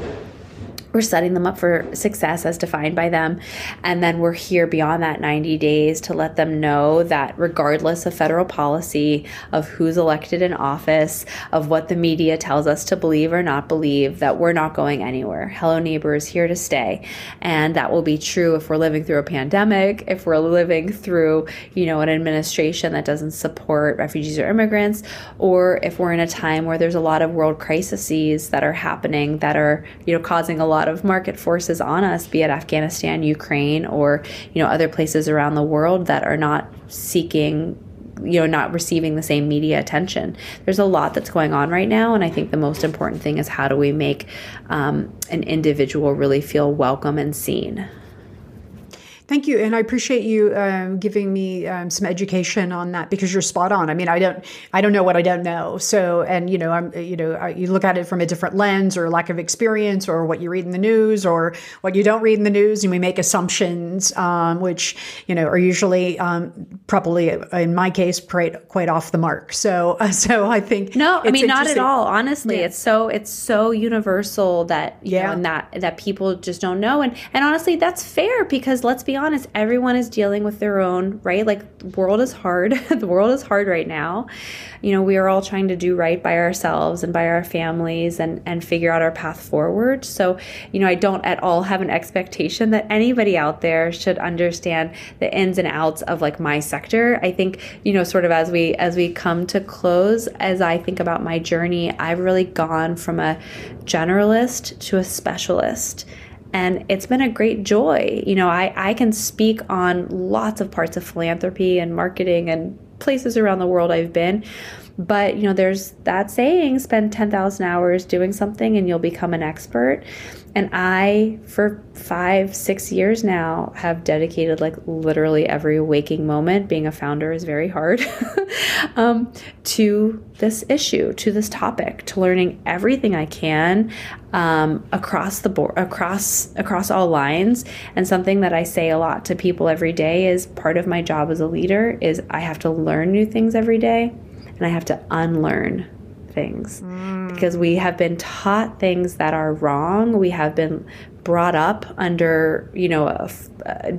We're setting them up for success as defined by them. And then we're here beyond that 90 days to let them know that regardless of federal policy, of who's elected in office, of what the media tells us to believe or not believe, that we're not going anywhere. Hello Neighbor is here to stay. And that will be true if we're living through a pandemic, if we're living through, you know, an administration that doesn't support refugees or immigrants, or if we're in a time where there's a lot of world crises that are happening that are, you know, causing a lot of market forces on us, be it Afghanistan, Ukraine, or, you know, other places around the world that are not seeking, you know, not receiving the same media attention. There's a lot that's going on right now, and I think the most important thing is how do we make an individual really feel welcome and seen. Thank you. And I appreciate you giving me some education on that, because you're spot on. I mean, I don't know what I don't know. So, and, you know, you look at it from a different lens or lack of experience or what you read in the news or what you don't read in the news. And we make assumptions, which, you know, are usually probably in my case, quite off the mark. So I think. No, I mean, not at all. Honestly, yeah. It's so universal that, you know, and that people just don't know. And honestly, that's fair, because let's be honest, everyone is dealing with their own, right? Like, the world is hard. The world is hard right now. You know, we are all trying to do right by ourselves and by our families and figure out our path forward. So, you know, I don't at all have an expectation that anybody out there should understand the ins and outs of, like, my sector. I think, you know, sort of as we come to close, as I think about my journey, I've really gone from a generalist to a specialist. And it's been a great joy. You know, I can speak on lots of parts of philanthropy and marketing and places around the world I've been. But, you know, there's that saying, spend 10,000 hours doing something and you'll become an expert. And I, for 5-6 years now, have dedicated, like, literally every waking moment — being a founder is very hard — to this issue, to this topic, to learning everything I can across the board, across all lines. And something that I say a lot to people every day is part of my job as a leader is I have to learn new things every day. And I have to unlearn things because we have been taught things that are wrong. We have been brought up under, you know,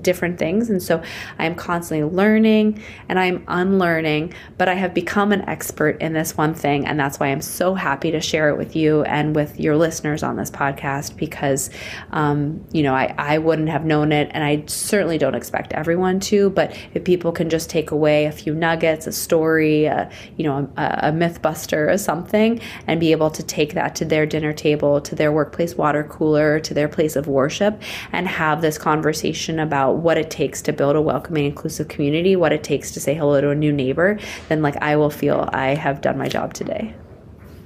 different things. And so I'm constantly learning and I'm unlearning, but I have become an expert in this one thing. And that's why I'm so happy to share it with you and with your listeners on this podcast, because, you know, I wouldn't have known it. And I certainly don't expect everyone to, but if people can just take away a few nuggets, a story, you know, a myth buster or something, and be able to take that to their dinner table, to their workplace water cooler, to their place of worship, and have this conversation about what it takes to build a welcoming, inclusive community, what it takes to say hello to a new neighbor, then, like, I will feel I have done my job today.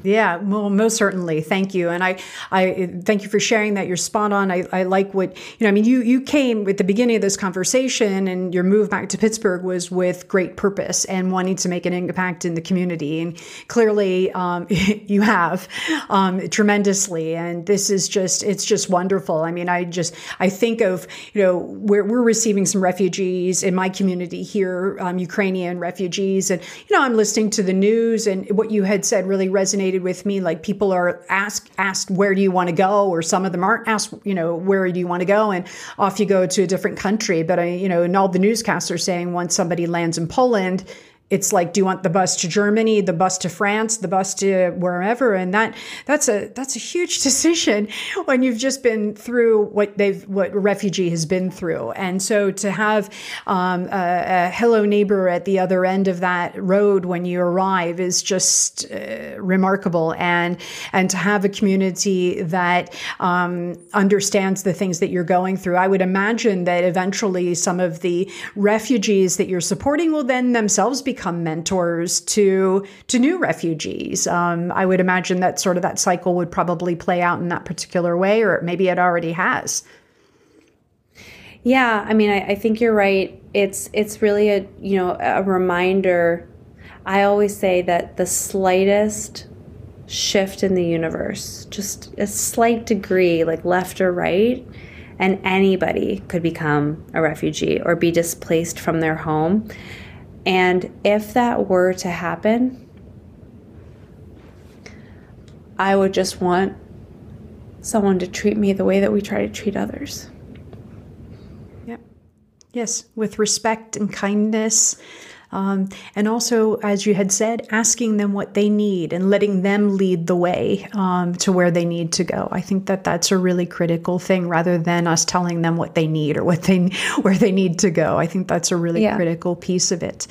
Yeah, well, most certainly. Thank you. And I thank you for sharing that. You're spot on. I like what, you know, I mean, you came with the beginning of this conversation, and your move back to Pittsburgh was with great purpose and wanting to make an impact in the community. And clearly you have tremendously. And this is just, it's just wonderful. I mean, I think of, you know, we're receiving some refugees in my community here, Ukrainian refugees. And, you know, I'm listening to the news, and what you had said really resonated with me. Like, people are asked, where do you want to go? Or some of them aren't asked, you know, where do you want to go? And off you go to a different country. But you know, and all the newscasts are saying once somebody lands in Poland, it's like, do you want the bus to Germany, the bus to France, the bus to wherever? And that's a huge decision when you've just been through what a refugee has been through. And so to have a Hello Neighbor at the other end of that road when you arrive is just remarkable. And to have a community that understands the things that you're going through. I would imagine that eventually some of the refugees that you're supporting will then themselves become mentors to new refugees. I would imagine that sort of that cycle would probably play out in that particular way, or maybe it already has. Yeah, I mean, I think you're right. It's really a reminder. I always say that the slightest shift in the universe, just a slight degree, like left or right, and anybody could become a refugee or be displaced from their home. And if that were to happen, I would just want someone to treat me the way that we try to treat others. Yep. Yes, with respect and kindness. And also, as you had said, asking them what they need and letting them lead the way to where they need to go. I think that that's a really critical thing, rather than us telling them what they need or what they where they need to go. I think that's a really critical piece of it.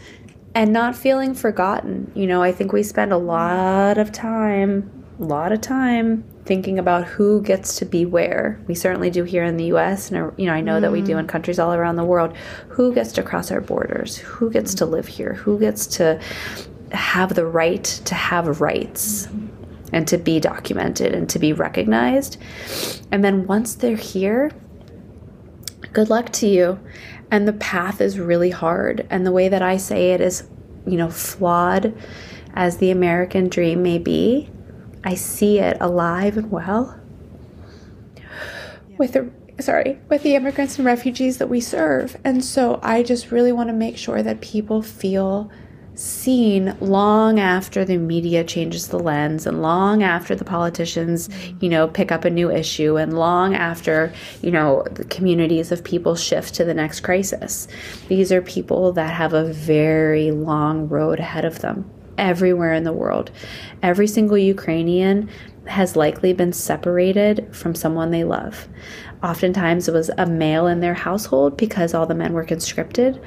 And not feeling forgotten. You know, I think we spend a lot of time thinking about who gets to be where. We certainly do here in the U.S., and you know, I know that we do in countries all around the world. Who gets to cross our borders? Who gets to live here? Who gets to have the right to have rights and to be documented and to be recognized? And then once they're here, good luck to you. And the path is really hard. And the way that I say it is, you know, flawed as the American dream may be, I see it alive and well with the immigrants and refugees that we serve. And so I just really want to make sure that people feel seen long after the media changes the lens, and long after the politicians, you know, pick up a new issue, and long after, you know, the communities of people shift to the next crisis. These are people that have a very long road ahead of them. Everywhere in the world, every single Ukrainian has likely been separated from someone they love. Oftentimes it was a male in their household because all the men were conscripted.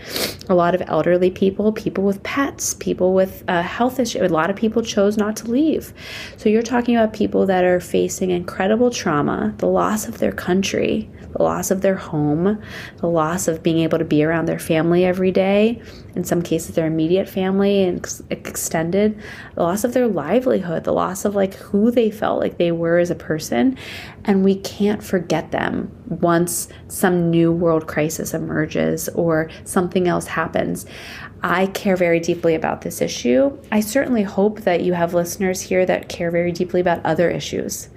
A lot of elderly people, people with pets, people with health issues, a lot of people chose not to leave. So you're talking about people that are facing incredible trauma, the loss of their country, the loss of their home, the loss of being able to be around their family every day, in some cases their immediate family and extended, the loss of their livelihood, the loss of like who they felt like they were as a person. And we can't forget them once some new world crisis emerges or something else happens. I care very deeply about this issue. I certainly hope that you have listeners here that care very deeply about other issues,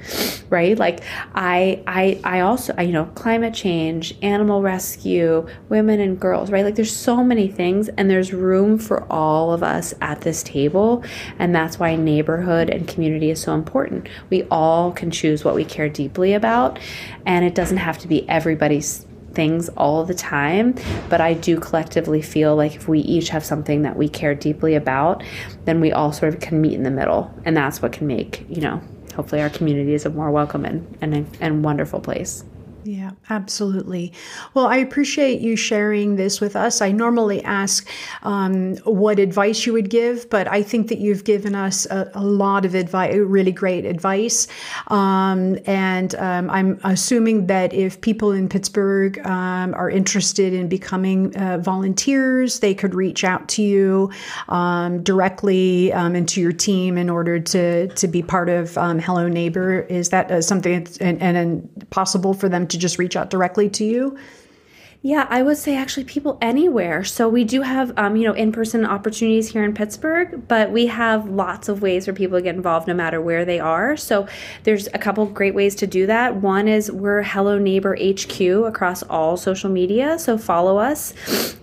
right? Like I also, you know, climate change, animal rescue, women and girls, right? Like there's so many things, and there's room for all of us at this table. And that's why neighborhood and community is so important. We all can choose what we care deeply about, and it doesn't have to be everybody's things all the time, but I do collectively feel like if we each have something that we care deeply about, then we all sort of can meet in the middle, and that's what can make, you know, hopefully our community is a more welcome and wonderful place. Yeah, absolutely. Well, I appreciate you sharing this with us. I normally ask what advice you would give, but I think that you've given us a lot of advice, really great advice. And I'm assuming that if people in Pittsburgh are interested in becoming volunteers, they could reach out to you directly and to your team in order to be part of Hello Neighbor. Is that something that's and possible for them to just reach out directly to you? Yeah, I would say actually people anywhere. So we do have, you know, in-person opportunities here in Pittsburgh, but we have lots of ways for people to get involved no matter where they are. So there's a couple great ways to do that. One is we're Hello Neighbor HQ across all social media. So follow us,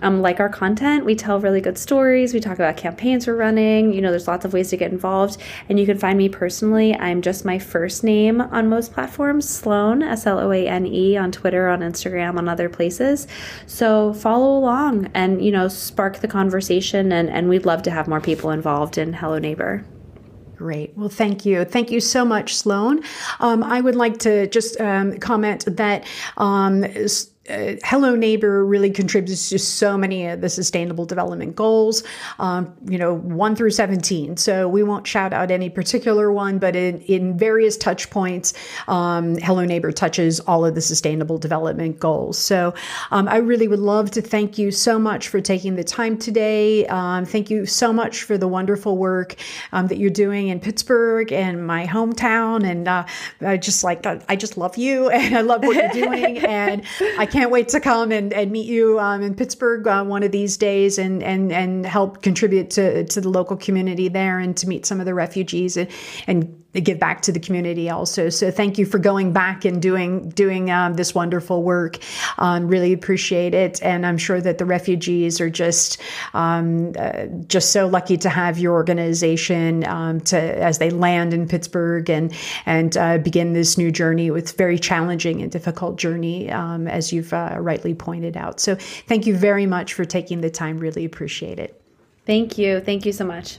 like our content. We tell really good stories. We talk about campaigns we're running. You know, there's lots of ways to get involved. And you can find me personally. I'm just my first name on most platforms, Sloane, S-L-O-A-N-E, on Twitter, on Instagram, on other places. So follow along and, you know, spark the conversation, and we'd love to have more people involved in Hello Neighbor. Great. Well, thank you. Thank you so much, Sloane. I would like to just comment that Hello Neighbor really contributes to so many of the Sustainable Development Goals, 1 through 17. So we won't shout out any particular one, but in various touch points, Hello Neighbor touches all of the Sustainable Development Goals. So I really would love to thank you so much for taking the time today. Thank you so much for the wonderful work that you're doing in Pittsburgh and my hometown. And I just love you, and I love what you're doing. And I can't wait to come and meet you in Pittsburgh one of these days and help contribute to the local community there, and to meet some of the refugees and they give back to the community also. So thank you for going back and doing this wonderful work. Really appreciate it. And I'm sure that the refugees are just so lucky to have your organization as they land in Pittsburgh and begin this new journey. It's very challenging and difficult journey, as you've rightly pointed out. So thank you very much for taking the time. Really appreciate it. Thank you. Thank you so much.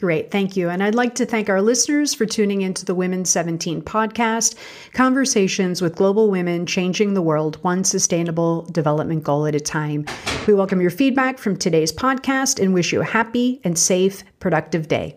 Great. Thank you. And I'd like to thank our listeners for tuning into the Women 17 podcast, conversations with global women changing the world, one sustainable development goal at a time. We welcome your feedback from today's podcast and wish you a happy and safe, productive day.